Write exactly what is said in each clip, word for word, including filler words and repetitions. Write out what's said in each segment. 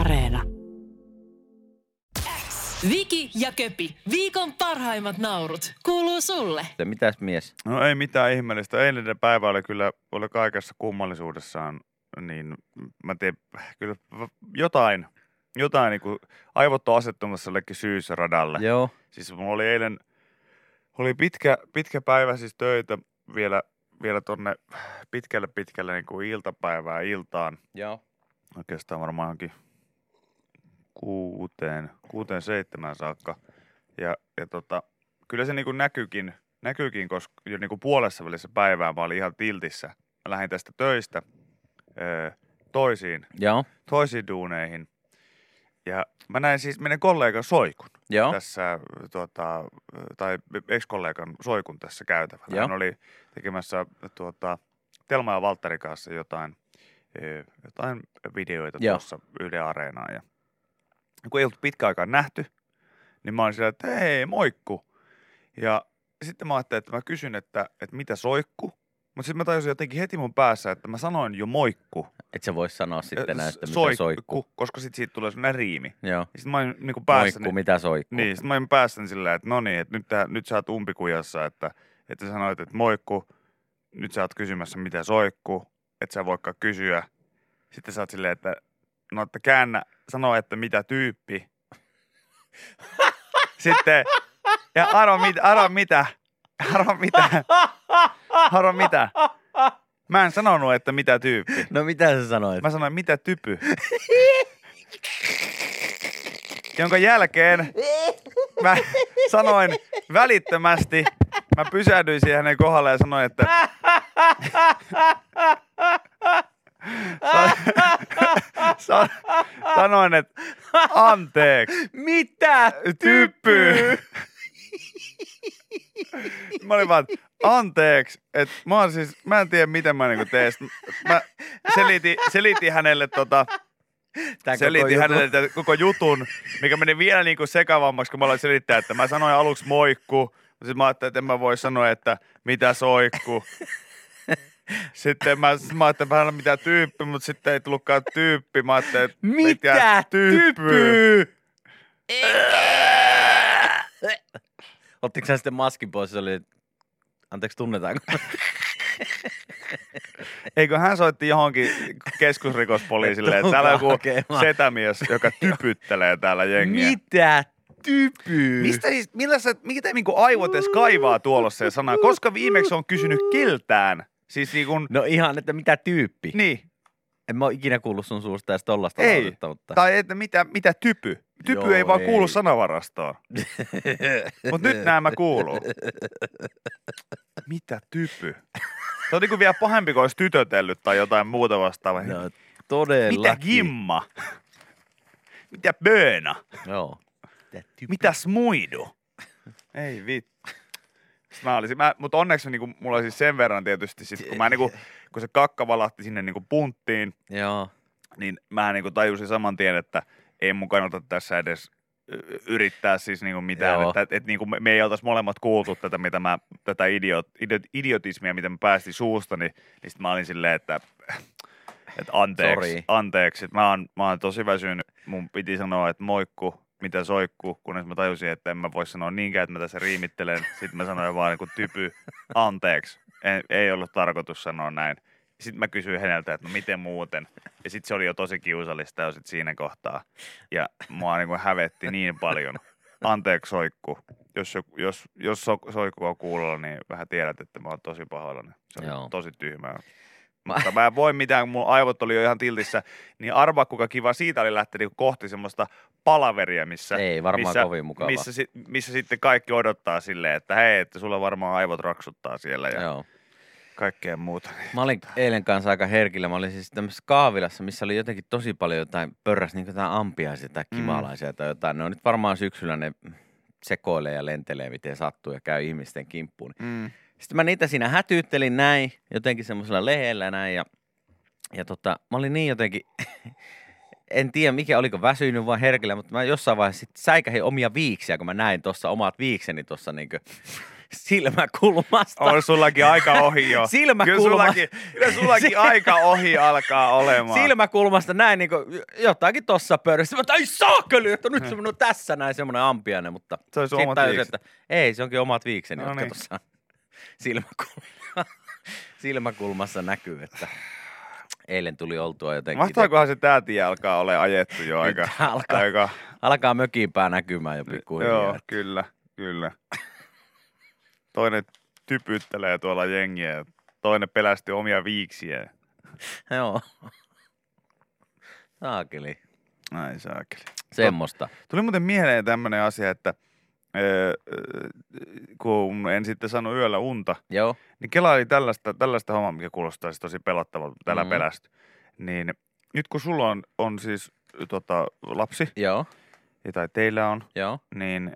Areena. Viki ja Köpi, viikon parhaimmat naurut, kuuluu sulle. Mitäs mies? No ei mitään ihmeellistä. Eilinen päivä oli kyllä oli kaikessa kummallisuudessaan, niin mä teen kyllä jotain, jotain niin kuin aivot on asettumassa jollekin syysradalle. Joo. Siis mulla oli eilen, oli pitkä, pitkä päivä siis töitä vielä, vielä tonne pitkälle pitkälle niin kuin iltapäivää iltaan. Joo. Oikeastaan varmaan onkin kuuteen, kuuteen seitsemään saakka. Ja, ja tota, kyllä se niinku näkyykin, näkyykin, koska jo niinku puolessa välissä päivää mä olin ihan tiltissä. Mä lähdin tästä töistä öö, toisiin, toisiin duuneihin. Ja mä näin siis meidän kollegan Soikun. Joo. Tässä, tuota, tai ex-kollegan Soikun tässä käytävällä. Joo. Hän oli tekemässä tuota, Telma ja Valttarin kanssa jotain, öö, jotain videoita tuossa Yle Areenaan. Ja kun ei ollut pitkä aikaa nähty, niin mä olin sillä, että hei, moikku. Ja sitten mä ajattelin, että mä kysyn, että, että mitä Soikku. Mutta sitten mä tajusin jotenkin heti mun päässä, että mä sanoin jo moikku. Et sä vois sanoa sitten näin, että soikku, mitä soikku. Koska sitten siitä tulee sellainen riimi. Joo. Sitten mä olin niin kuin päässä. Moikku, niin, mitä soikku. Niin, sitten mä olin päässä sillä, että no niin, että nyt, täh, nyt sä oot umpikujassa, että, että sanoit, että moikku. Nyt sä oot kysymässä, mitä soikku. Että sä voikaan kysyä. Sitten sä oot silleen, että no, että käännä. Sano, että mitä tyyppi. Sitten, ja arvo mit, arvo mitä, arvo mitä, arvo mitä. Mä en sanonut, että mitä tyyppi. No mitä sä sanoit? Mä sanoin, mitä typy. Jonka jälkeen mä sanoin välittömästi, mä pysähdyin siihen hänen kohdalle ja sanoin, että... San, sanoin, että anteeksi. Mitä typpyy? Mä olin vaan, anteeksi. Et mä, oon siis, mä en tiedä, miten mä niinku teen. Mä selitin, selitin hänelle, tota, selitin hänelle tämän koko jutun, mikä meni vielä niinku sekavammaksi, kun mä aloin selittää, että mä sanoin aluksi moikku. Sitten mä ajattelin, että en mä voi sanoa, että mitä soikku. Sitten mä, mä ajattelin vähän mitä tyyppi, mutta sitten ei tullutkaan tyyppi. Mä ajattelin, että mitä tyyppyy? Ottitko sä sitten maskin pois? Se oli, anteeksi, tunnetaanko? Eikö hän soitti johonkin keskusrikospoliisille, että täällä on joku setämies, joka typyttelee täällä jengiä. Mitä typyy? Mistä siis, millä sä, mitä niin kuin aivot edes kaivaa tuollaiseen sanaan? Koska viimeksi on kysynyt keltään? Siis niin kun... No ihan, että mitä tyyppi. Niin. En mä ole ikinä kuullut sun suusta edes tollaista lausetta, mutta... Tai että mitä, mitä typy. Typy joo, ei vaan ei. Kuulu sanavarastoon. Mut nyt nämä kuuluu. Mitä typy? Se on niin kuin vielä pahempi, kun olisi tytötellyt tai jotain muuta vastaavaa. No todellakin. Mitä gimma? Mitä böna? Joo. Mitä typy? Mitä smuidu? Ei vittu. Mä olisin, mä, mutta onneksi niinku, mulla oli siis sen verran tietysti, sit, kun, mä, niinku, kun se kakka valahti sinne niinku punttiin, joo. Niin mä niinku tajusin saman tien, että ei mun kannata tässä edes yrittää siis niinku mitään. Että, et, et, niinku, me ei oltaisi molemmat kuultu tätä, mitä mä, tätä idiot, idiot, idiotismia, mitä mä päästin suustani, niin sit mä olin silleen, että, että anteeksi, sorry. Anteeksi. Mä oon, mä oon tosi väsynyt, mun piti sanoa, että moikku. Mitä soikku, kunnes mä tajusin, että en mä voi sanoa niinkään, että mä tässä riimittelen. Sitten mä sanoin vaan niin kuin typy, anteeksi. Ei, ei ollut tarkoitus sanoa näin. Sitten mä kysyin häneltä, että no miten muuten. Ja sitten se oli jo tosi kiusallista jo sit siinä kohtaa. Ja mua niin kuin hävetti niin paljon. Anteeksi soikku. Jos, jos, jos so, soikku on kuulolla, niin vähän tiedät, että mä oon tosi pahoillani. Se on joo. Tosi tyhmää. Mutta mä en voi mitään, kun mun aivot oli jo ihan tiltissä, niin arvaa kuinka kiva siitä oli lähtenyt kohti semmoista palaveria, missä, ei, missä, missä, missä sitten kaikki odottaa silleen, että hei, että sulla varmaan aivot raksuttaa siellä ja joo. Kaikkea muuta. Mä olin eilen kanssa aika herkillä, mä olin siis tämmöisessä kahvilassa, missä oli jotenkin tosi paljon jotain pörrässä, niin kuin jotain ampiaisia tai kimalaisia mm. tai jotain. Ne on nyt varmaan syksyllä ne sekoilee ja lentelee, miten sattuu ja käy ihmisten kimppuun. Mm. Sitten mä niitä siinä hätyyttelin näin, jotenkin semmoisella leheellä näin, ja, ja tota, mä olin niin jotenkin, en tiedä mikä, oliko väsynyt vaan herkillä, mutta mä jossain vaiheessa sitten säikähin omia viiksiä, kun mä näin tuossa omat viikseni tuossa niinku silmäkulmasta. On sullakin aika ohi jo. Silmäkulmasta. Kyllä sullakin, sullakin aika ohi alkaa olemaan. Silmäkulmasta näin niin kuin jotakin tossa pöydässä. Mutta ai saakeli, että nyt se on tässä näin semmoinen ampiainen, mutta. Se on omat viikset. Ei, se onkin omat viikseni, no jotka niin. Tuossa silmäkulmassa, silmäkulmassa näkyy, että. Eilen tuli oltua jotenkin. Mahtaakohan se tää tie alkaa ole ajettu jo aika. alkaa, aika. Alkaa mökinpää näkymään jo pikkuhiljaa. Joo, että. kyllä, kyllä. Toinen typyttelee tuolla jengiä, toinen pelästi omia viiksiä. Joo. Saakeli. Ai saakeli. Semmosta. Tuli muuten mieleen tämmönen asia, että Öö, kun en sitten saanut yöllä unta, Joo. niin Kela oli tällaista, tällaista hommaa, mikä kuulostaa siis tosi pelottavalta, täällä mm-hmm. pelästy. Niin nyt kun sulla on, on siis tota, lapsi, Joo. tai teillä on, Joo. Niin,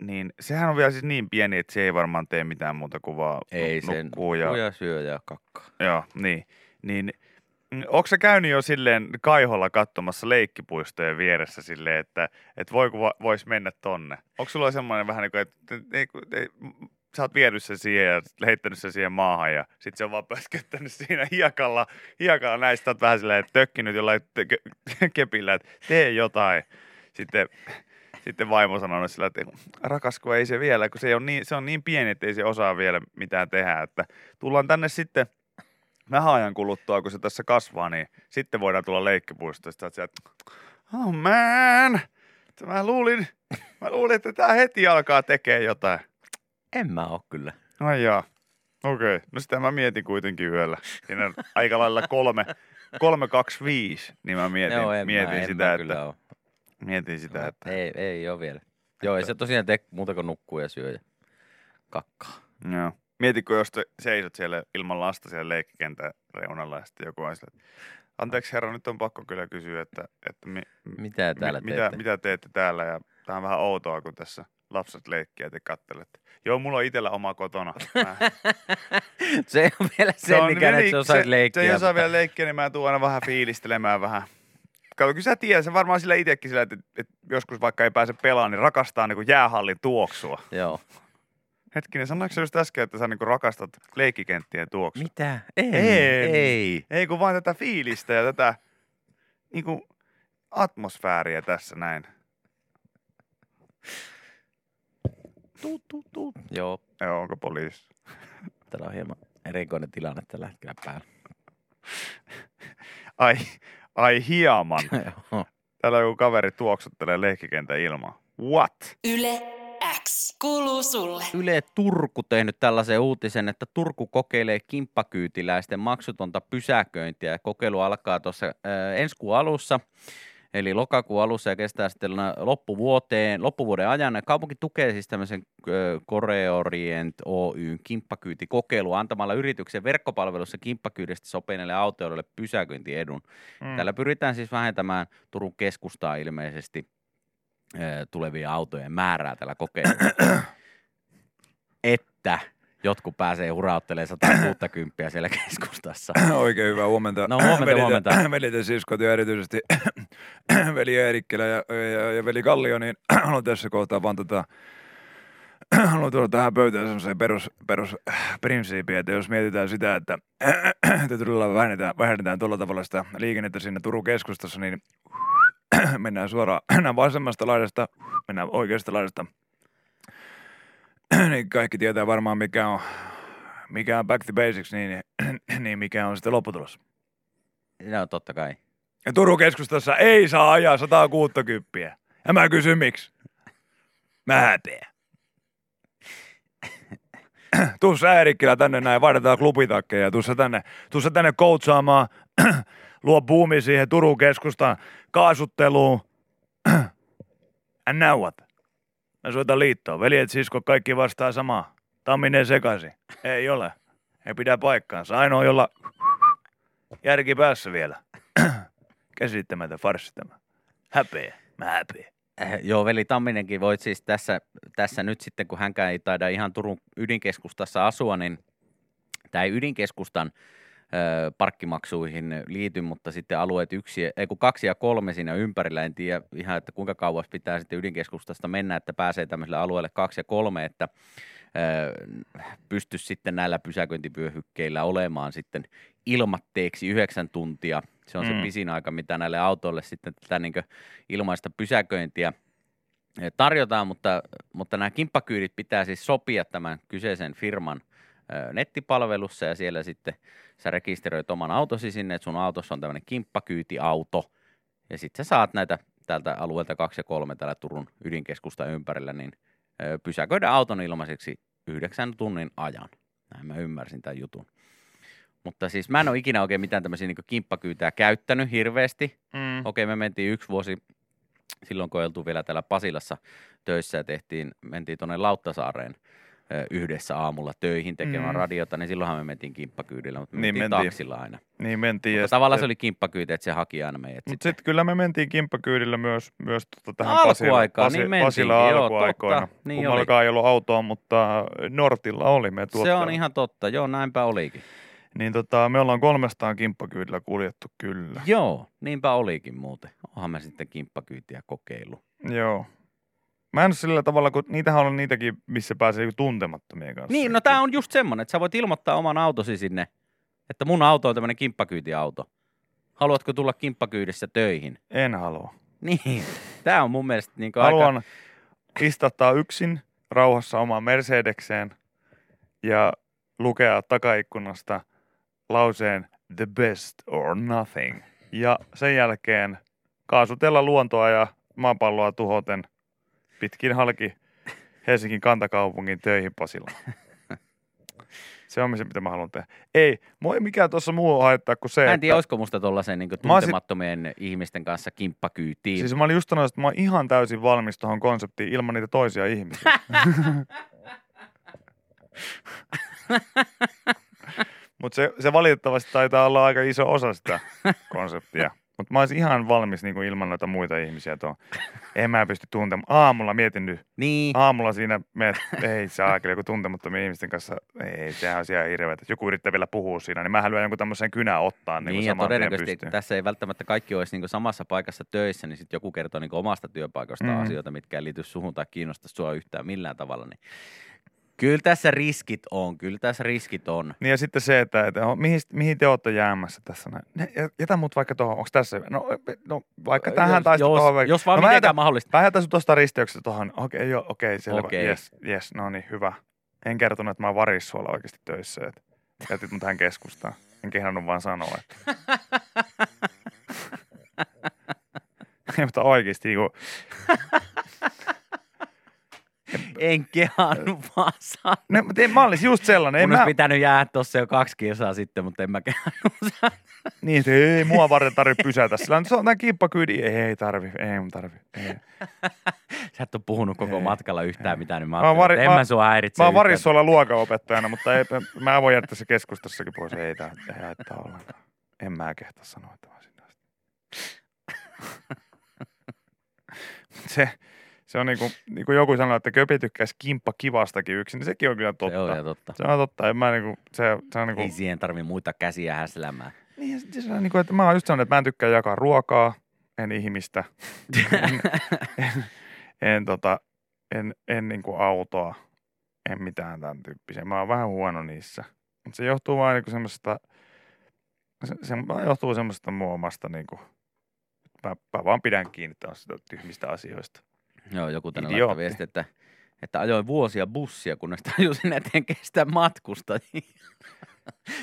niin sehän on vielä siis niin pieni, että se ei varmaan tee mitään muuta kuin vaan ei, nukkuu. Ei, se nukkuu ja syö ja kakkaa. Joo, niin. niin Onko sä käynyt jo silleen kaiholla katsomassa leikkipuistojen vieressä silleen, että et voi, vois mennä tonne? Onko sulla semmoinen vähän niin kuin, että et, et, sä oot vienyt sen siihen ja heittänyt sen siihen maahan ja sit se on vaan pösköttänyt siinä hiekalla, hiekalla näistä, oot vähän silleen tökkinyt jollain kepillä, että tee jotain. Sitten, sitten vaimo sanonut sillä, että rakas kun ei se vielä, kun se on niin, se on niin pieni, että ei se osaa vielä mitään tehdä, että tullaan tänne sitten. Vähän ajan kuluttua, kun se tässä kasvaa, niin sitten voidaan tulla leikkipuistosta. Sä oot oh man, mä luulin, mä luulin, että tää heti alkaa tekemään jotain. En mä oo kyllä. Ai jaa, okei. Okay. No sitä mä mietin kuitenkin yöllä. Siinä aika lailla kolme, kolme, kaksi, viisi, niin mä mietin, no, en mietin, mä, sitä, en että, mä mietin sitä, no, että... Ei, ei oo vielä. Että... Joo, ei se tosiaan tee muuta kuin nukkuu ja syö ja kakkaa. Joo. Mietitkö, jos seisot siellä ilman lasta siellä leikkikentän reunalla ja sitten joku asia, anteeksi herra, nyt on pakko kyllä kysyä, että, että mi, mitä, täällä mi, teette? Mitä, mitä teette täällä ja tämä on vähän outoa, kun tässä lapset leikkiä ja te kattelette. Joo, mulla on itsellä oma kotona. Mä... se on vielä sen se ikäinen, että se osaisi leikkiä. Se ei osaa vielä leikkiä, niin mä tuun aina vähän fiilistelemään vähän. Kato, kyllä sä tiedät, se varmaan sillä itsekin sillä, että, että joskus vaikka ei pääse pelaamaan, niin rakastaa niin kuin jäähallin tuoksua. Joo. Hetkinen, sanoitko sä just äsken, että sä niinku rakastat leikkikenttien tuoksua? Mitä? Ei, ei. Ei, ei kun vaan tätä fiilistä ja tätä niinku atmosfääriä tässä näin. Tuut, tuut, tuut. Joo. Joo, onko poliisi? Täällä on hieman erikoinen tilanne tällä hetkellä päällä. Ai, ai hieman. Täällä joku kaveri tuoksuttelee leikkikentän ilmaa. What? Yle. YleX kuuluu sulle. Yle Turku tehnyt tällaisen uutisen, että Turku kokeilee kimppakyytiläisten maksutonta pysäköintiä. Kokeilu alkaa tuossa äh, ensi kuun alussa, eli lokakuun alussa ja kestää sitten loppuvuoteen, loppuvuoden ajan. Kaupunki tukee siis tämmöisen äh, Korea Orient Oyn kimppakyytikokeilua antamalla yrityksen verkkopalvelussa kimppakyydistä sopineille autoilijoille pysäköintiedun. Mm. Tällä pyritään siis vähentämään Turun keskustaa ilmeisesti tulevia autojen määrää tällä kokeilulla, että jotkut pääsee hurauttelemaan sata kuusikymmentä siellä keskustassa. Oikein hyvä huomenta. No huomenta, velitä, huomenta. Veliten siskot ja erityisesti veli Eerikkilä ja, ja, ja veli Kallio, niin haluan tässä kohtaa vaan tota, haluan tuoda tähän pöytään sellaiseen perus, perusprinsiipiin, että jos mietitään sitä, että, että todella vähennetään, vähennetään tuolla tavalla sitä liikennettä siinä Turun keskustassa, niin mennään suoraan mennään vasemmasta laidasta, mennään oikeasta laidasta. Niin kaikki tietää varmaan, mikä on, mikä on back to basics, niin, niin mikä on sitten lopputulos. No totta kai. Ja Turun keskustassa ei saa ajaa sata kuusikymmentä. Ja mä kysyn miksi. Mä häpeän. Tuu sä Eerikkilä tänne näin, vaihdetaan klubitakkeja. Tuu sä tänne, tuu sä tänne koutsaamaan. Luo buumi siihen Turun keskustaan kaasutteluun. And now what? Mä soitan liittoon. Veljet, sisko, kaikki vastaa samaa. Tamminen sekaisin. Ei ole. Ei pidä paikkaansa. Ainoa, jolla järki päässä vielä. Käsittämätön farssi tämä. Häpeä. Mä häpeä. Äh, joo, veli Tamminenkin voit siis tässä, tässä nyt sitten, kun hänkään ei taida ihan Turun ydinkeskustassa asua, niin tämä ydinkeskustan parkkimaksuihin liity, mutta sitten alueet yksi, ei kun kaksi ja kolme siinä ympärillä, en tiedä ihan, että kuinka kauas pitää sitten ydinkeskustasta mennä, että pääsee tämmöiselle alueelle kaksi ja kolme, että pysty sitten näillä pysäköintivyöhykkeillä olemaan sitten ilmatteeksi yhdeksän tuntia. Se on mm. se pisin aika, mitä näille autoille sitten tätä niin kuin ilmaista pysäköintiä tarjotaan, mutta, mutta nämä kimppakyydit pitää siis sopia tämän kyseisen firman nettipalvelussa, ja siellä sitten sä rekisteröit oman autosi sinne, että sun autossa on tämmöinen kimppakyytiauto, ja sitten sä saat näitä tältä alueelta kaksi ja kolme täällä Turun ydinkeskusta ympärillä, niin pysäköidä auton ilmaiseksi yhdeksän tunnin ajan. Näin mä ymmärsin tämän jutun. Mutta siis mä en ole ikinä oikein mitään tämmöisiä niin kuin kimppakyytää käyttänyt hirveästi. Mm. Okei, me mentiin yksi vuosi, silloin kun oltu vielä täällä Pasilassa töissä ja tehtiin, mentiin tuonne Lauttasaareen yhdessä aamulla töihin tekemään mm. radiota, niin silloinhan me mentiin kimppakyydillä, mutta me niin mentiin, mentiin taksilla aina. Niin mentiin. Mutta tavallaan se oli kimppakyyti, että se haki aina meidät. Mutta sitten sit kyllä me mentiin kimppakyydillä myös, myös tuota tähän Alkuaikaan, Pasila, niin Pasila alkuaikoina. Totta, niin kummallakaan oli. Ei ollut autoa, mutta Nortilla oli me tuottaa. Se on ihan totta, joo näinpä olikin. Niin tota, me ollaan kolmestaan kimppakyydillä kuljettu kyllä. Joo, niinpä olikin muuten. Onhan me sitten kimppakyytiä kokeilu. Joo. Mä en sillä tavalla, kun niitähän on niitäkin, missä pääsee tuntemattomien kanssa. Niin, no tää on just semmonen, että sä voit ilmoittaa oman autosi sinne, että mun auto on tämmönen kimppakyytiauto. Haluatko tulla kimppakyydissä töihin? En halua. Niin, tää on mun mielestä niinku aika... Haluan istahtaa yksin rauhassa omaan Mercedekseen ja lukea takaikkunasta lauseen the best or nothing. Ja sen jälkeen kaasutella luontoa ja maapalloa tuhoten pitkin halki Helsingin kantakaupungin töihin Pasilaan. Se on se, mitä mä haluan tehdä. Ei, mua ei mikään tuossa muu haittaa kuin se, mä en tiedä, että... olisiko musta tuollaisen niin tuntemattomien sit... ihmisten kanssa kimppakyytiin. Siis mä olin just sanonut, että mä oon ihan täysin valmis tuohon konseptiin ilman niitä toisia ihmisiä. Mutta se, se valitettavasti taitaa olla aika iso osa sitä konseptia. Mutta mä olisin ihan valmis niinku ilman noita muita ihmisiä tuohon. En mä pysty tuntemaan. Aamulla mietin nyt. Niin. Aamulla siinä menet, ei saa kyllä joku tuntemattomien ihmisten kanssa. Ei, sehän on siellä hirveätä. Joku yrittää vielä puhua siinä, niin mähän lyön jonkun tämmöisen kynän ottaa. Niin, niin ja todennäköisesti tässä ei välttämättä kaikki olisi niinku samassa paikassa töissä, niin sitten joku kertoo niinku omasta työpaikasta mm. asioita, mitkä ei liity suhun tai kiinnosta sua yhtään millään tavalla, niin... Kyllä tässä riskit on, kyllä tässä riskit on. Niin ja sitten se, että, että mihin, mihin te ootte jäämässä tässä näin. Jätä mut vaikka tuohon, onko tässä? No, no vaikka tähän tai tuohon. Jos, jos vaan no, mitenkään mahdollista. Mä jätän sun tuosta risteyksestä tuohon. Okei, joo, okei, selvä. Okei. Yes, yes, no niin, hyvä. En kertonut, että mä oon Varissuolla oikeasti töissä. Että jätit mut tähän keskustaan. En kehdannut vaan sanoa, että... Ei, mutta oikeasti niin kuin... En kehannut vaan sanoa. No, mä olisin just sellainen. Mun olisi mä... pitänyt jäädä tuossa jo kaksi kilsaa sitten, mutta en mä kehannut sanoa. Niin, ei mua varten tarvitse pysätä. Sillä on tämän kimppakyydin. Ei, ei tarvi, ei mun tarvi. Ei. Sä et ole puhunut koko ei, matkalla yhtään ei. mitään, niin mä, mä vari, en mä, mä sua häiritse. Mä oon Varissuolla luokanopettajana, mutta ei, mä voin jäädä tässä keskustassakin pois. Ei tää haittaa ollenkaan. En mä kehtaa sanoa tämän sinne asti. Se... Se on niin kuin, niin kuin joku sanoi, että Köpi tykkäisi kimppa kivastakin yksin, niin sekin on kyllä totta. Se on totta. Se on totta. En mä niin kuin, se, se on niin kuin... Ei siihen tarvitse muita käsiä häslämään. Niin, se on niin kuin, että mä oon just sanonut, että mä en tykkää jakaa ruokaa, en ihmistä, en, en, en, tota, en, en niin kuin autoa, en mitään tämän tyyppisiä. Mä oon vähän huono niissä. Mutta se johtuu vaan niin kuin semmoisesta, se, se johtuu semmoisesta muomasta niin kuin, että mä, mä vaan pidän kiinni tämmöisistä tyhmistä asioista. Joo, joku tänne laittoi viesti, että, että ajoin vuosia bussia, kunnes tajusin, että en kestä matkustajia.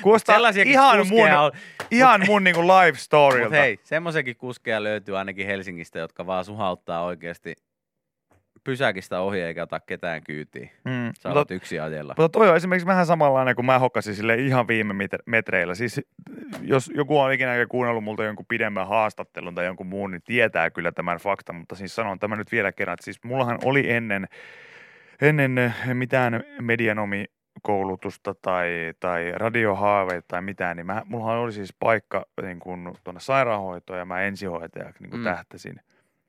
Kuulostaa ihan mun, on, ihan mut, mun niinku live storylta. Mutta hei, semmoisenkin kuskeja löytyy ainakin Helsingistä, jotka vaan suhauttaa oikeasti pysäkistä ohi eikä ota ketään kyytiin. Mm. Sä olet yksi ajella. Mutta toi on esimerkiksi vähän samanlainen, kun mä hokkasin sille ihan viime metreillä. Siis jos joku on ikinä kuunnellut multa jonkun pidemmän haastattelun tai jonkun muun, niin tietää kyllä tämän faktan, mutta siis sanon tämä nyt vielä kerran. Että siis mullahan oli ennen, ennen mitään medianomikoulutusta tai, tai radiohaaveita tai mitään, niin mä, mullahan oli siis paikka niin kun tuonne sairaanhoitoon ja mä ensihoitajaksi niin kun mm. tähtäsin.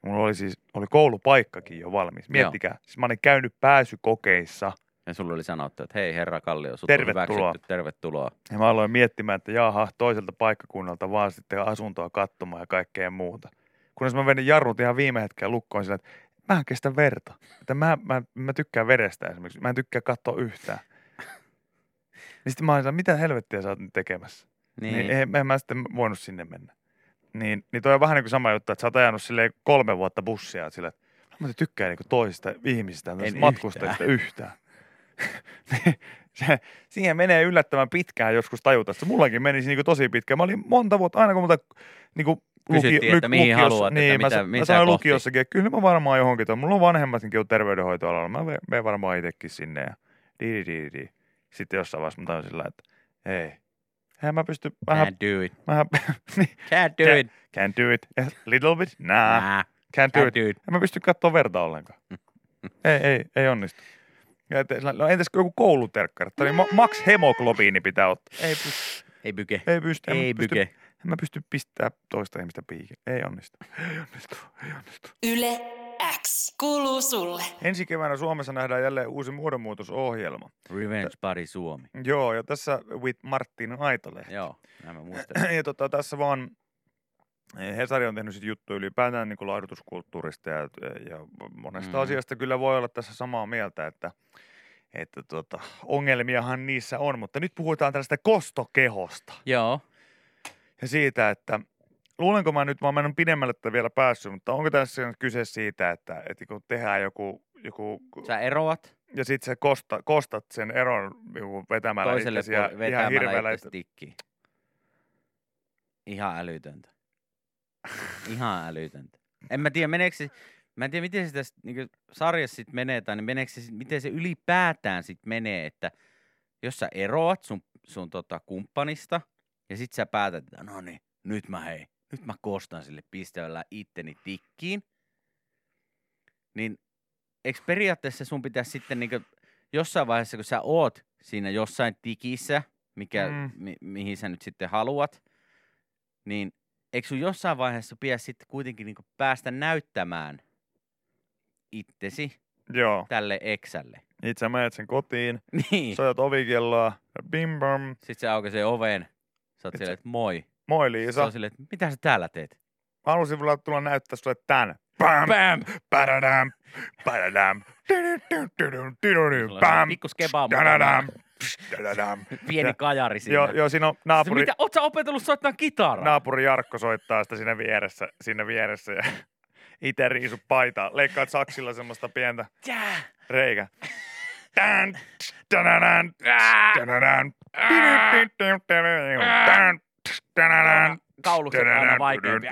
Mulla oli siis oli koulupaikkakin jo valmis. Miettikää. Joo. Siis mä olin käynyt pääsykokeissa. Ja sulla oli sanottu, että hei herra Kallio, sut tervetuloa. On hyväksytty, tervetuloa. Ja mä aloin miettimään, että jaha, toiselta paikkakunnalta vaan sitten asuntoa katsomaan ja kaikkea muuta. Kunnes mä vedin jarrut ihan viime hetkellä lukkoon sillä, että mä en kestä verta. Että mä, mä, mä tykkään vedestä esimerkiksi. Mä en tykkää katsoa yhtään. Niin sitten mä olin, mitä helvettiä sä oot nyt tekemässä? Niin. Niin ei, en mä sitten voinut sinne mennä. Niin, niin toi on vähän niin kuin sama juttu, että sä oot ajanut silleen kolme vuotta bussia. Sillä, että mä tykkään niin kuin toisista ihmisistä, matkustajista yhtään. yhtään. Se, siihen menee yllättävän pitkään joskus tajuta. Se mullakin menisi niin kuin tosi pitkään. Mä olin monta vuotta, aina kun multa niin kuin kysyttiin, luki, että mihin lukiossa, haluat, niin, että mitä, mä, mitä mä sanoin kohti. Lukiossakin, että kyllä mä varmaan johonkin tuon. Mulla on vanhemmatkin on terveydenhoitoalalla. Mä menen varmaan itsekin sinne ja di, di, di. Sitten jossain vaiheessa mä tajusin sillä, että hei, hei mä pystyn. Mähän, can't do it. Mähän, can't do it. Can't do it. A little bit? Nah. nah can't do can't it. Do it. En mä pysty katsoa verta ollenkaan. ei, ei, ei onnistu. Ja te, no entäs joku kouluterkkari? Tämä oli ma- maks hemoglobiini pitää ottaa. Ei pysty. Ei byke. Ei pysty. Ei byke. En mä pysty pistämään toista ihmistä piikin. Ei onnistu. Ei onnistu. Ei onnistu. YleX kuuluu sulle. Ensi keväänä Suomessa nähdään jälleen uusi muodonmuutosohjelma. Revenge Party Suomi. Joo, ja tässä with Martin Aitolehti. Joo, näin mä muistan. Ja tota, tässä vaan Hesari on tehnyt sit juttuja ylipäätään niin kuin laihdutuskulttuurista ja, ja monesta mm. asiasta kyllä voi olla tässä samaa mieltä, että, että tota, ongelmiahan niissä on, mutta nyt puhutaan tällaista kostokehosta. Joo. Ja siitä, että luulenko mä nyt, mä en ole pidemmälle tätä vielä päässyt, mutta onko tässä kyse siitä, että, että kun tehdään joku, joku... Sä eroat. Ja sit sä kosta, kostat sen eron vetämällä itsesi ja ihan hirveällä itsesi tikkiin. Ihan älytöntä. Ihan älytöntä. En mä tiedä, meneekö se, mä en tiedä, miten se tässä niin sarjassa sitten menee, tai niin se, miten se ylipäätään sitten menee, että jos sä eroat sun, sun tota, kumppanista, ja sit sä päätät, että no niin, nyt mä hei, nyt mä kostan sille pistävällä itteni tikkiin, niin eikö periaatteessa sun pitäisi sitten niin jossain vaiheessa, kun sä oot siinä jossain tikissä, mikä, mm. mi, mihin sä nyt sitten haluat, niin eikö sun jossain vaiheessa pidä sitten kuitenkin niinku päästä näyttämään itsesi Joo. tälle eksälle? Itse sä menet sen kotiin, niin. Sojat ovikelloa, bim bam. Sitten se aukaisee oven, sä oot silleen, että moi. Moi Liisa. Sä oot silleen, että mitä sä täällä teet? Mä halusin tulla näyttää sulle tän. Bam! Bam! Badadam! Badadam! Sulla on pikkus kebaa mukana. Pieni kajari siinä. Joo, joo, siinä on naapuri. Mitä, oot sä opetellut soittaa kitaraa? Naapuri Jarkko soittaa sitä siinä vieressä, siinä vieressä ja ite riisu paitaa. Leikkaat saksilla semmoista pientä reikää. Tän, tänänän, tänänän, tän, tänänän. Kaulukset on aina vaikeampia.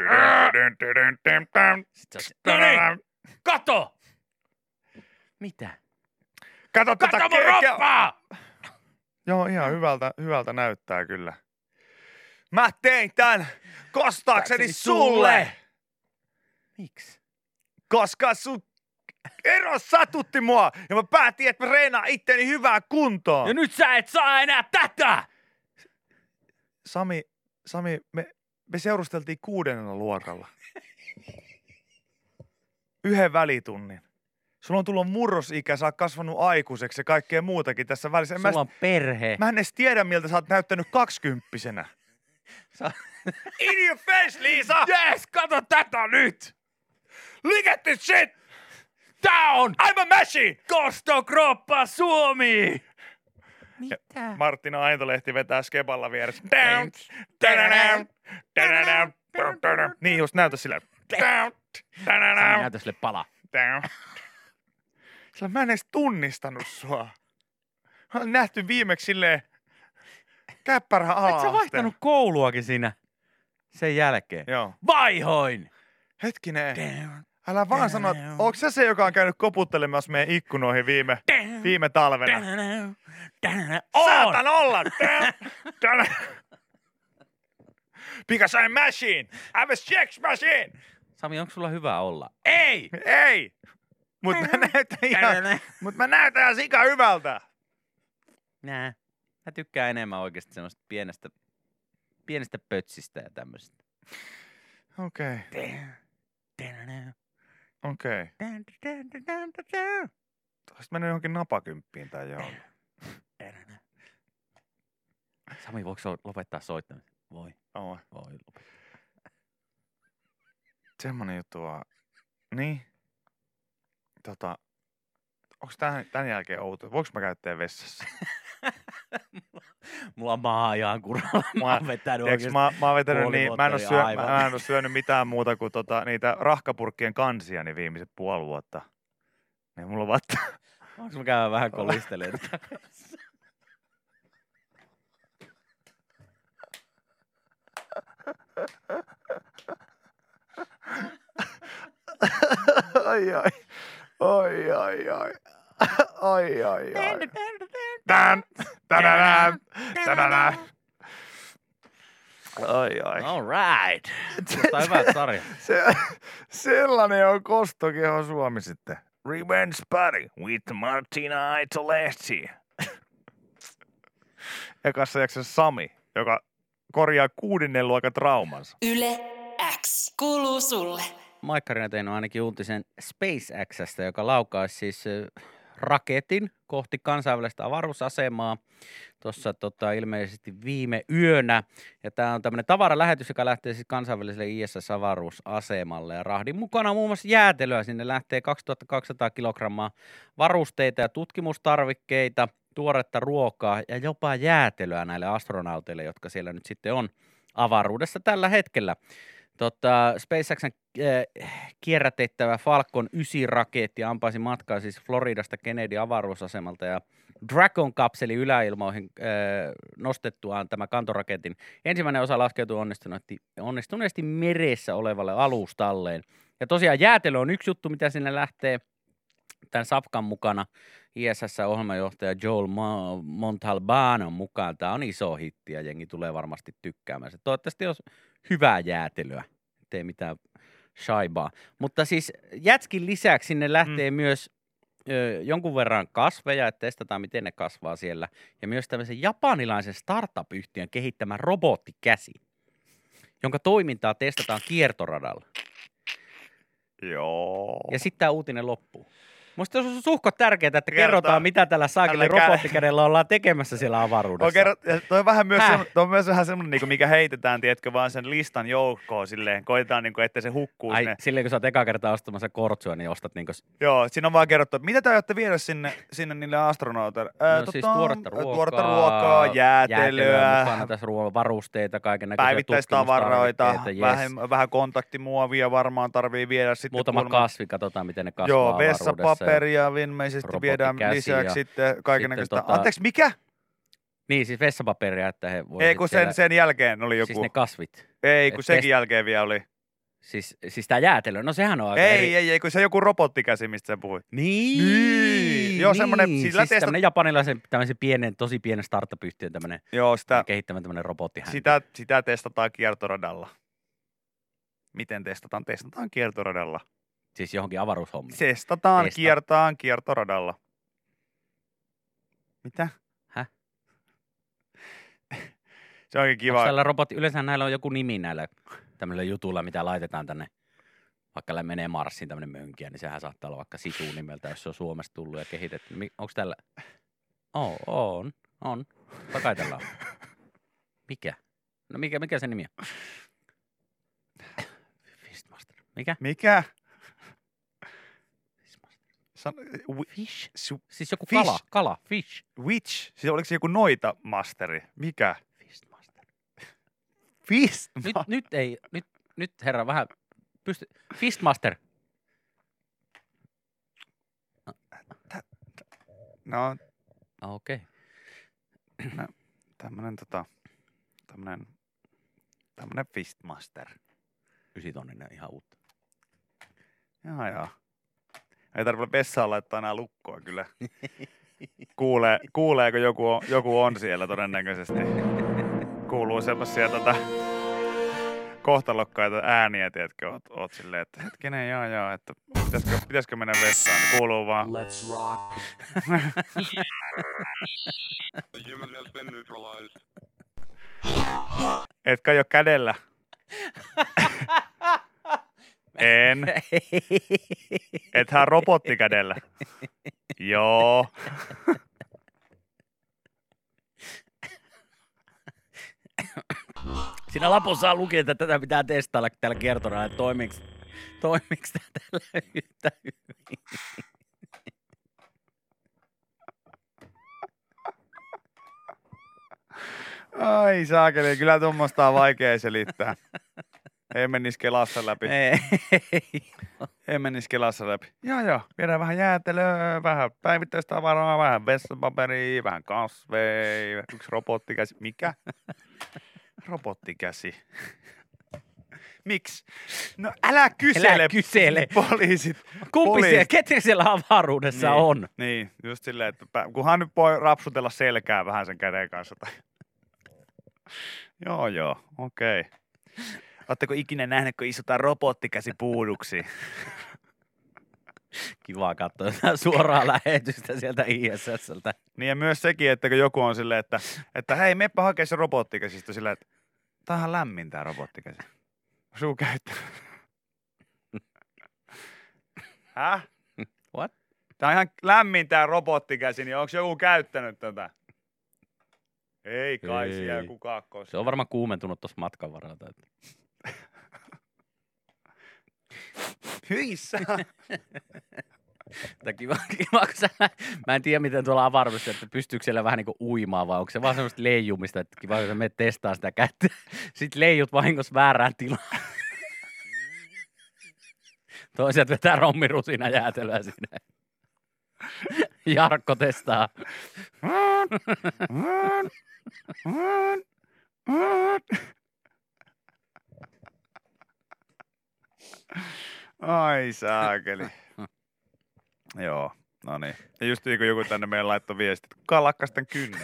Noniin, kato! Mitä? Kato tätä mun roppaa! Joo, ihan hyvältä, hyvältä näyttää kyllä. Mä tein tän kostaakseni sulle! Miksi? Koska sun ero satutti mua ja mä päätin, että mä reenaan itteni hyvään kuntoon. Ja nyt sä et saa enää tätä! Sami, Sami, me, me seurusteltiin kuudennella luokalla. Yhden välitunnin. Sulla on tullut murrosikä, sä oot kasvanut aikuiseksi ja kaikkea muutakin tässä välissä. En Sulla on mä edes, perhe. Mä en edes tiedä, miltä sä oot näyttänyt kaksikymppisenä. Sä... In your face, Liisa! Yes, kato tätä nyt! Look at this shit! Tää on! I'm a machine! Kostokroppa Suomi! Mitä? Ja Martin Aitolehti vetää skeballa vieressä. Down! Down! Down! Down! Niin just näytä sillä. Down! Down! Näytä sille pala. Down! Sillä mä en edes tunnistanut sua. Mä olen nähty viimeksi silleen käppärä ala. Et sä vaihtanut kouluakin siinä sen jälkeen? Joo. Vaihoin! Hetkinen. Damn. Älä vaan Damn. Sano, että ootko sä se, joka on käynyt koputtelemassa meidän ikkunoihin viime, viime talvena? Damn. Damn. Saatan olla! Because I'm machine! I'm a sex machine! Sami, onko sulla hyvä olla? Ei! Ei! Mutta mä näytän ihan, mut mä näytän ihan sika hyvältä. Nää. Mä tykkään enemmän oikeasti semmoista pienestä, pienestä pötsistä ja tämmöistä. Okei. Okay. Okei. Okay. Olisit mennyt johonkin napakymppiin tai johonkin. Sami, voiko so- lopettaa soittamisen? Voi. Voi. Voi lopettaa. Semmonen juttu vaan. Niin? tota, onko tämän jälkeen outo? Voinko mä käyttää vessassa? Mulla on maha ihan kuralla. Mä oon vetänyt oikeesti. Mä, mä, niin, mä, en ole syö, mä en ole syönyt mitään muuta kuin tota, niitä rahkapurkkien kansia niin viimeiset puoli vuotta. Niin mulla on vatta. Onko mä käydä vähän kolistelemaan? Ai ai. Ai ai ai. Ai ai ai. Tän tänään. Tänään. Ai ai. All right. Tämä on hyvä sarja. Se, sellainen on kostokeho Suomi sitten. Revenge Party with Martin Aitolehti. Ekassa jaksossa Sami, joka korjaa kuudennen luokan traumansa. Yle X kuuluu sulle. Maikkarina on tehnyt ainakin uutisen SpaceXstä, joka laukaisi siis raketin kohti kansainvälistä avaruusasemaa tuossa tota, ilmeisesti viime yönä. Ja tämä on tämmöinen tavaralähetys, joka lähtee siis kansainväliselle I S S-avaruusasemalle. Ja rahdin mukana muun muassa jäätelöä. Sinne lähtee kaksituhattakaksisataa kilogrammaa varusteita ja tutkimustarvikkeita, tuoretta ruokaa ja jopa jäätelöä näille astronauteille, jotka siellä nyt sitten on avaruudessa tällä hetkellä. Totta, SpaceXn äh, kierrätettävä Falcon yhdeksän raketti ampaisi matkaa siis Floridasta Kennedy avaruusasemalta ja Dragon kapseli yläilmoihin äh, nostettuaan tämä kantoraketin. Ensimmäinen osa laskeutui onnistuneesti, onnistuneesti meressä olevalle alustalleen. Ja tosiaan jäätelö on yksi juttu, mitä sinne lähtee tämän Sapkan mukana. I S S-ohjelmajohtaja Joel Montalbanon mukaan tämä on iso hitti ja jengi tulee varmasti tykkäämään. Se toivottavasti on hyvää jäätelöä, ettei mitään shaibaa. Mutta siis jätskin lisäksi sinne lähtee mm. myös ö, jonkun verran kasveja, että testataan miten ne kasvaa siellä. Ja myös tämmöisen japanilaisen startup-yhtiön kehittämä robottikäsi, jonka toimintaa testataan kiertoradalla. Joo. Ja sitten tämä uutinen loppuu. Musta on suhko tärkeää, että kerrotaan, kerrotaan mitä tällä saakeli robottikädellä ollaan tekemässä siellä avaruudessa. No, kerrot, toi on vähän myös, toi on myös vähän semmoinen, mikä heitetään, tiedätkö, vaan sen listan joukkoon silleen. Koitetaan, että se hukkuu. Ai, sinne. Silleen, kun sä oot ekaa kertaa ostamassa kortsua, niin ostat niin kuin... Joo, siinä on vaan kerrottu, että mitä te ajatte viedä sinne, sinne niille astronauteille? No tota, siis tuoretta ruokaa, tuoretta ruokaa jäätelöä, jäätelöä mukana tässä ruoan varusteita, kaikennäköisiä päivittäistavaroita, vähän, yes. vähän kontaktimuovia varmaan tarvii viedä. Sitten muutama kulma. Kasvi, katsotaan miten ne kasvaa. Joo, vessapaperia. Paperia ilmeisesti viedään lisäksi sitten kaikennäköistä. Tota... Anteeksi, mikä? Niin, siis vessapaperia, että he voivat... Ei, kun sen, siellä... sen jälkeen oli joku... Siis ne kasvit. Ei, kun Et senkin test... jälkeen vielä oli. Siis, siis tää jäätelö, no sehän on aika Ei, eri... ei, ei, kun se joku robottikäsi, mistä sä puhuit. Niin! niin. Joo, semmonen... Niin. Siis testat... tämmönen japanilaisen, tämmöisen pienen, tosi pienen startup-yhtiön tämmönen... Joo, sitä... Kehittämän tämmönen robottihäntä. Sitä, sitä testataan kiertoradalla. Miten testataan? Testataan kiertoradalla. Siis johonkin avaruushommiin. Sestataan, Testa. kiertaan, kiertoradalla. Mitä? Häh? Se onkin kiva. Onko robotti? Yleensä näillä on joku nimi näillä tämmöillä jutuilla, mitä laitetaan tänne. Vaikka menee Marsiin tämmöinen mönkiä, niin sehän saattaa olla vaikka Situ nimeltä, jos se on Suomesta tullut ja kehitetty. Onko tällä? Oh, on, on. Takai tällä on. Mikä? No mikä, mikä se nimi on? Fistmaster. Mikä? Mikä? San... Fish? Su... Siis joku fish. Kala, kala, fish. Which? Siis oliko se joku noita masteri? Mikä? Fistmaster. Fistmaster? Nyt, nyt ei, nyt, nyt herra vähän pysty... Fistmaster. No. Okei. Okay. No, tämmönen tota, tämmönen, tämmönen Fistmaster. Ysitoninen ihan uutta. Jaa, jaa. Ei tarvitse vessaan laittaa enää lukkoa kyllä. Kuulee, kuuleeko joku on, joku on siellä todennäköisesti. Kuuluu sellaisia tota, kohtalokkaita ääniä, tiedätkö, oot, oot silleen, että hetkinen, jaa, jaa, että pitäisikö, pitäisikö mennä vessaan, kuuluu vaan. Let's rock. Etkä jo kädellä. En. Ethän robottikädellä. Joo. Siinä lapussa lukee, että tätä pitää testailla täällä kertonaan, että toimiiko Toimiks tää tällä yhtä hyvin? Ai saakeli, kyllä tuommoista on vaikea selittää. Ei menisi kelassa läpi. Ei. Ei menisi kelassa läpi. Joo joo, viedään vähän jäätelöä, vähän päivittäistavaraa, vähän vessapaperia, vähän kasveja, yksi robottikäsi. Mikä? Robottikäsi. Miksi? No älä kysele, älä kysele. Poliisit. Kumpi poliisit. Siellä, ketkä siellä avaruudessa niin, on? Niin, just silleen, että kunhan nyt voi rapsutella selkää vähän sen käden kanssa. Tai... Joo joo, okei. Okay. Oletteko ikinä nähneet, kun istutaan robottikäsi puuduksi? Kivaa katsoa suoraa lähetystä sieltä I S S:ltä. Niin ja myös sekin, että kun joku on silleen, että, että hei, meppä hakee se robottikäsistä silleen, että tämähän lämmin tämä robottikäsi. Suu käyttää. Häh? What? Tämä on ihan lämmin tämä robottikäsi, niin onko joku käyttänyt tätä? Ei kai ei. Siellä kukaan koskaan. Se on varmaan kuumentunut tuossa matkan varalta. Hyissä! Kiva, kiva, kun sä, mä en tiedä, miten tuolla avaruudessa, että pystyykö siellä vähän niin kuin uimaan, vai onko se vaan semmoista leijumista, että kiva, kun sä menet testaa sitä kättä. Sitten leijut vahingossa väärään tilaan. Toiset vetää rommirusina jäätelöä sinne. Jarkko testaa. Ai saakeli. Joo, no niin. Ja just niin kuin joku tänne meidän laittoi viestit, kukaan lakkas tämän kynnen.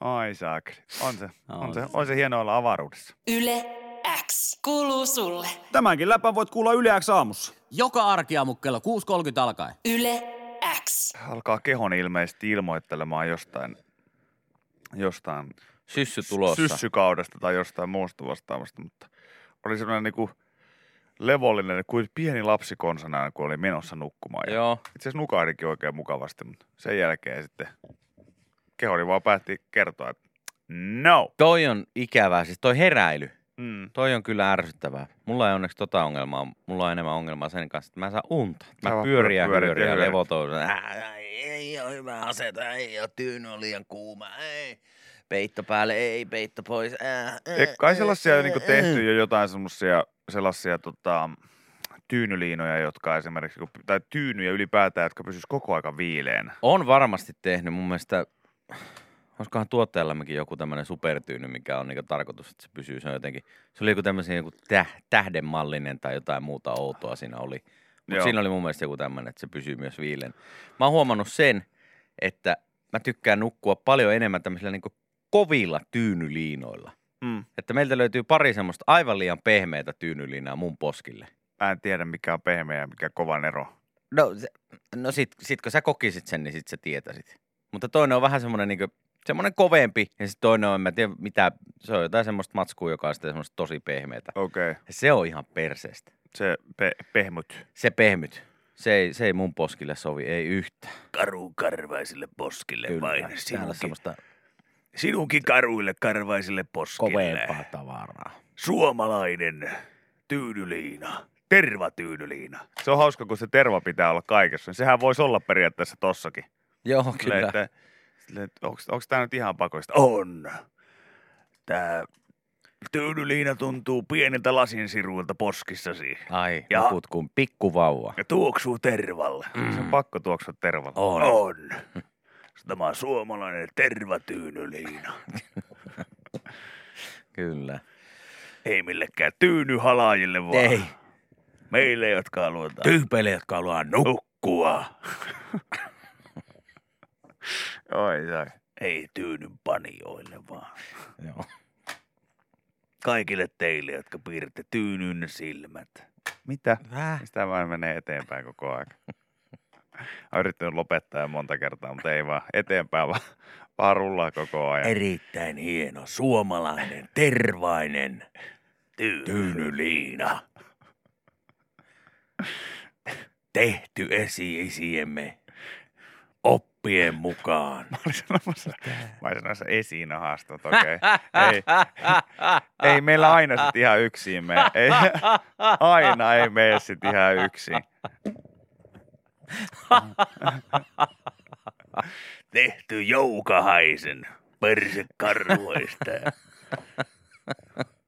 Ai saakeli. On se, on se, on se hieno olla avaruudessa. YleX kuuluu sulle. Tämänkin läpän voit kuulla YleX aamussa. Joka arkiaamu kello kuusi kolmekymmentä alkaen. YleX. Alkaa kehon ilmeisesti ilmoittelemaan jostain, jostain Syssy tulossa. Syssykaudesta tai jostain muusta vastaavasta, mutta oli semmoinen niinku levollinen, kuin pieni lapsi konsana, kun oli menossa nukkumaan. Joo. Itse asiassa nukahdikin oikein mukavasti, mutta sen jälkeen sitten kehoni vaan päätti kertoa, että no. Toi on ikävää, siis toi heräily. Mm. Toi on kyllä ärsyttävää. Mulla ei onneksi tota ongelmaa, mulla on enemmän ongelmaa sen kanssa, että mä en saa unta. Mä pyöriä, pyöriä, levotoin. Ei ole hyvä aseta, ei ole tyyny, on liian kuuma, ei. Peitto päälle, ei, peitto pois. Ei kai sellaisia on niinku tehty jo jotain semmoisia sellaisia tota, tyynyliinoja, jotka esimerkiksi, tai tyynyjä ylipäätään, jotka pysyis koko aika viileänä. On varmasti tehnyt. Mun mielestä, olisikohan tuottajallammekin joku tämmöinen supertyyny, mikä on niinku tarkoitus, että se pysyy. Se on jotenkin, se oli joku tämmöisiä joku täh, tähdenmallinen tai jotain muuta outoa siinä oli. Mutta siinä oli mun mielestä joku tämmöinen, että se pysyy myös viileänä. Mä oon huomannut sen, että mä tykkään nukkua paljon enemmän tämmöisillä niinku kovilla tyynyliinoilla. Mm. Että meiltä löytyy pari semmoista aivan liian pehmeitä tyynyliinaa mun poskille. Mä en tiedä, mikä on pehmeä ja mikä on kovan ero. No, se, no sit, sit kun sä kokisit sen, niin sit sä tietäisit. Mutta toinen on vähän semmoinen niinku, semmoinen kovempi ja sit toinen on, en mä tiedä mitä, se on jotain semmoista matskua, joka on sitten semmoista tosi pehmeätä. Okei. Okay. Se on ihan perseestä. Se pe- pehmyt. Se pehmyt. Se ei, se ei mun poskille sovi, ei yhtään. Karukarvaisille poskille kyllä, vai sinunkin? Semmoista... Sinunkin karuille karvaisille poskille. Kovempaa tavaraa. Suomalainen tyynyliina, tervatyynyliina. Se on hauska, kun se terva pitää olla kaikessa. Sehän voisi olla periaatteessa tossakin. Joo, kyllä. Sille, että, onks, onks tää nyt ihan pakoista? On. Tää... Tyynyliina tuntuu pieniltä lasinsiruilta poskissasi. Ai, ja nukut kuin pikkuvauva. Ja tuoksuu tervalle. Mm. Se on pakko tuoksua tervalle. On. on. Tämä on suomalainen tervatyynyliina. Kyllä. Ei millekään tyynyhalaajille vaan. Ei. Meille, jotka halutaan. Tyypeille, jotka haluaa nukkua. Oi, sai. Ei tyynyn panijoille vaan. Joo. Kaikille teille, jotka piirrätte tyynyn silmät. Mitä? Väh? Sitä vaan menee eteenpäin koko ajan. Olen yrittänyt lopettaa jo monta kertaa, mutta ei vaan eteenpäin, vaan, vaan rullaa koko ajan. Erittäin hieno, suomalainen, tervainen tyy- tyynyliina. Tehty esi-isiemme oppi. oppien mukaan. Mä olin sanomassa, mä olin sanomassa esinahastot, okei. Okay. Ei, ei meillä aina sit ihan yksin mene. Ei, aina ei mene sit ihan yksin. Tehty Joukahaisen persekarvoista.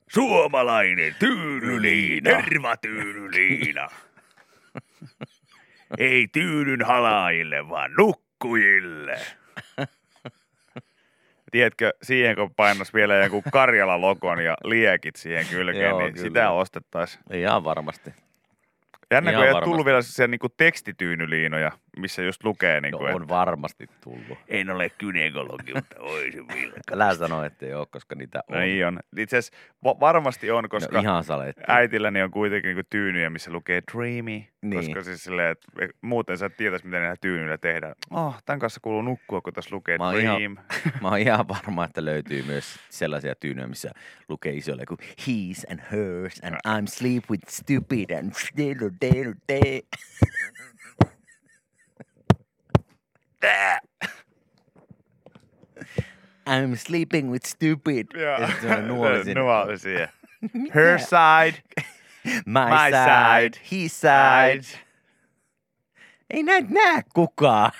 Suomalainen tyynyliina, tervatyynyliina. Ei tyynyn halaajille, vaan nukkujille. Tiedätkö, siihen kun painas vielä joku Karjala-logon ja liekit siihen kylkeen, joo, niin kyllä. Sitä ostettaisiin. Ihan varmasti. Jännä, kun ei ole tullut vielä se niin tekstityynyliinoja, missä just lukee. Niin no kuin, on että... varmasti tullut. En ole kynekologi, mutta oisin vilkasta. Älä sano, että ei ole, koska niitä on. No ei on. Itse asiassa varmasti on, koska no ihan äitilläni on kuitenkin niin tyynyjä, missä lukee dreamy. Niin. Koska siis silleen, että muuten sä et tietäisi, mitä näillä tyynyillä tehdään. Oh, tämän kanssa kuuluu nukkua, kun tässä lukee mä dream. Ihan, mä oon ihan varma, että löytyy myös sellaisia tyynyjä, missä lukee isolle kuin he's and hers and I'm sleep with stupid and still day day. I'm sleeping with stupid. Ja se nuolisi. Nuolisi. Her side. My, My side. side. His side. side. Ei näin näe kukaan.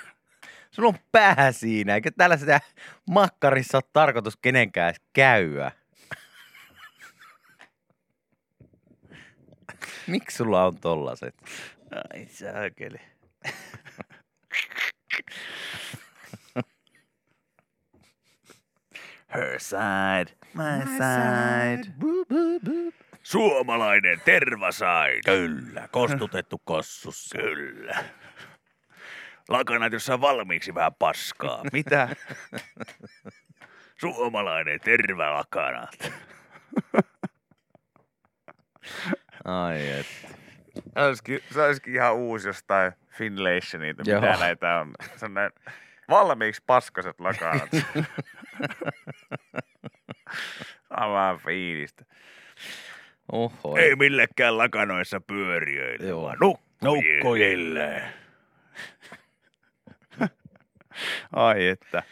Sulla on pää siinä. Eikö tällaisessa makkarissa ole tarkoitus kenenkään käydä? Miksi sulla on tollaset? Ai saakeli. Her side, my, my side. side. Boop, boop, boop. Suomalainen tervaside. Kyllä, kostutettu kossussa. Kyllä. Lakanat, jossa on valmiiksi vähän paskaa. Mitä? Suomalainen tervalakanat. Ai et. Se olisikin ihan uusi jostain Finlayshonilta, mitä näitä on. Se on näin valmiiksi paskaset lakanat. Samaa fiilistä. Oho. Ei millekään lakanoissa pyöriöille, joo, vaan nukkujille. Ai että.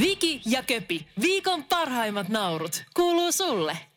Viki ja Köpi, viikon parhaimmat naurut, kuuluu sulle.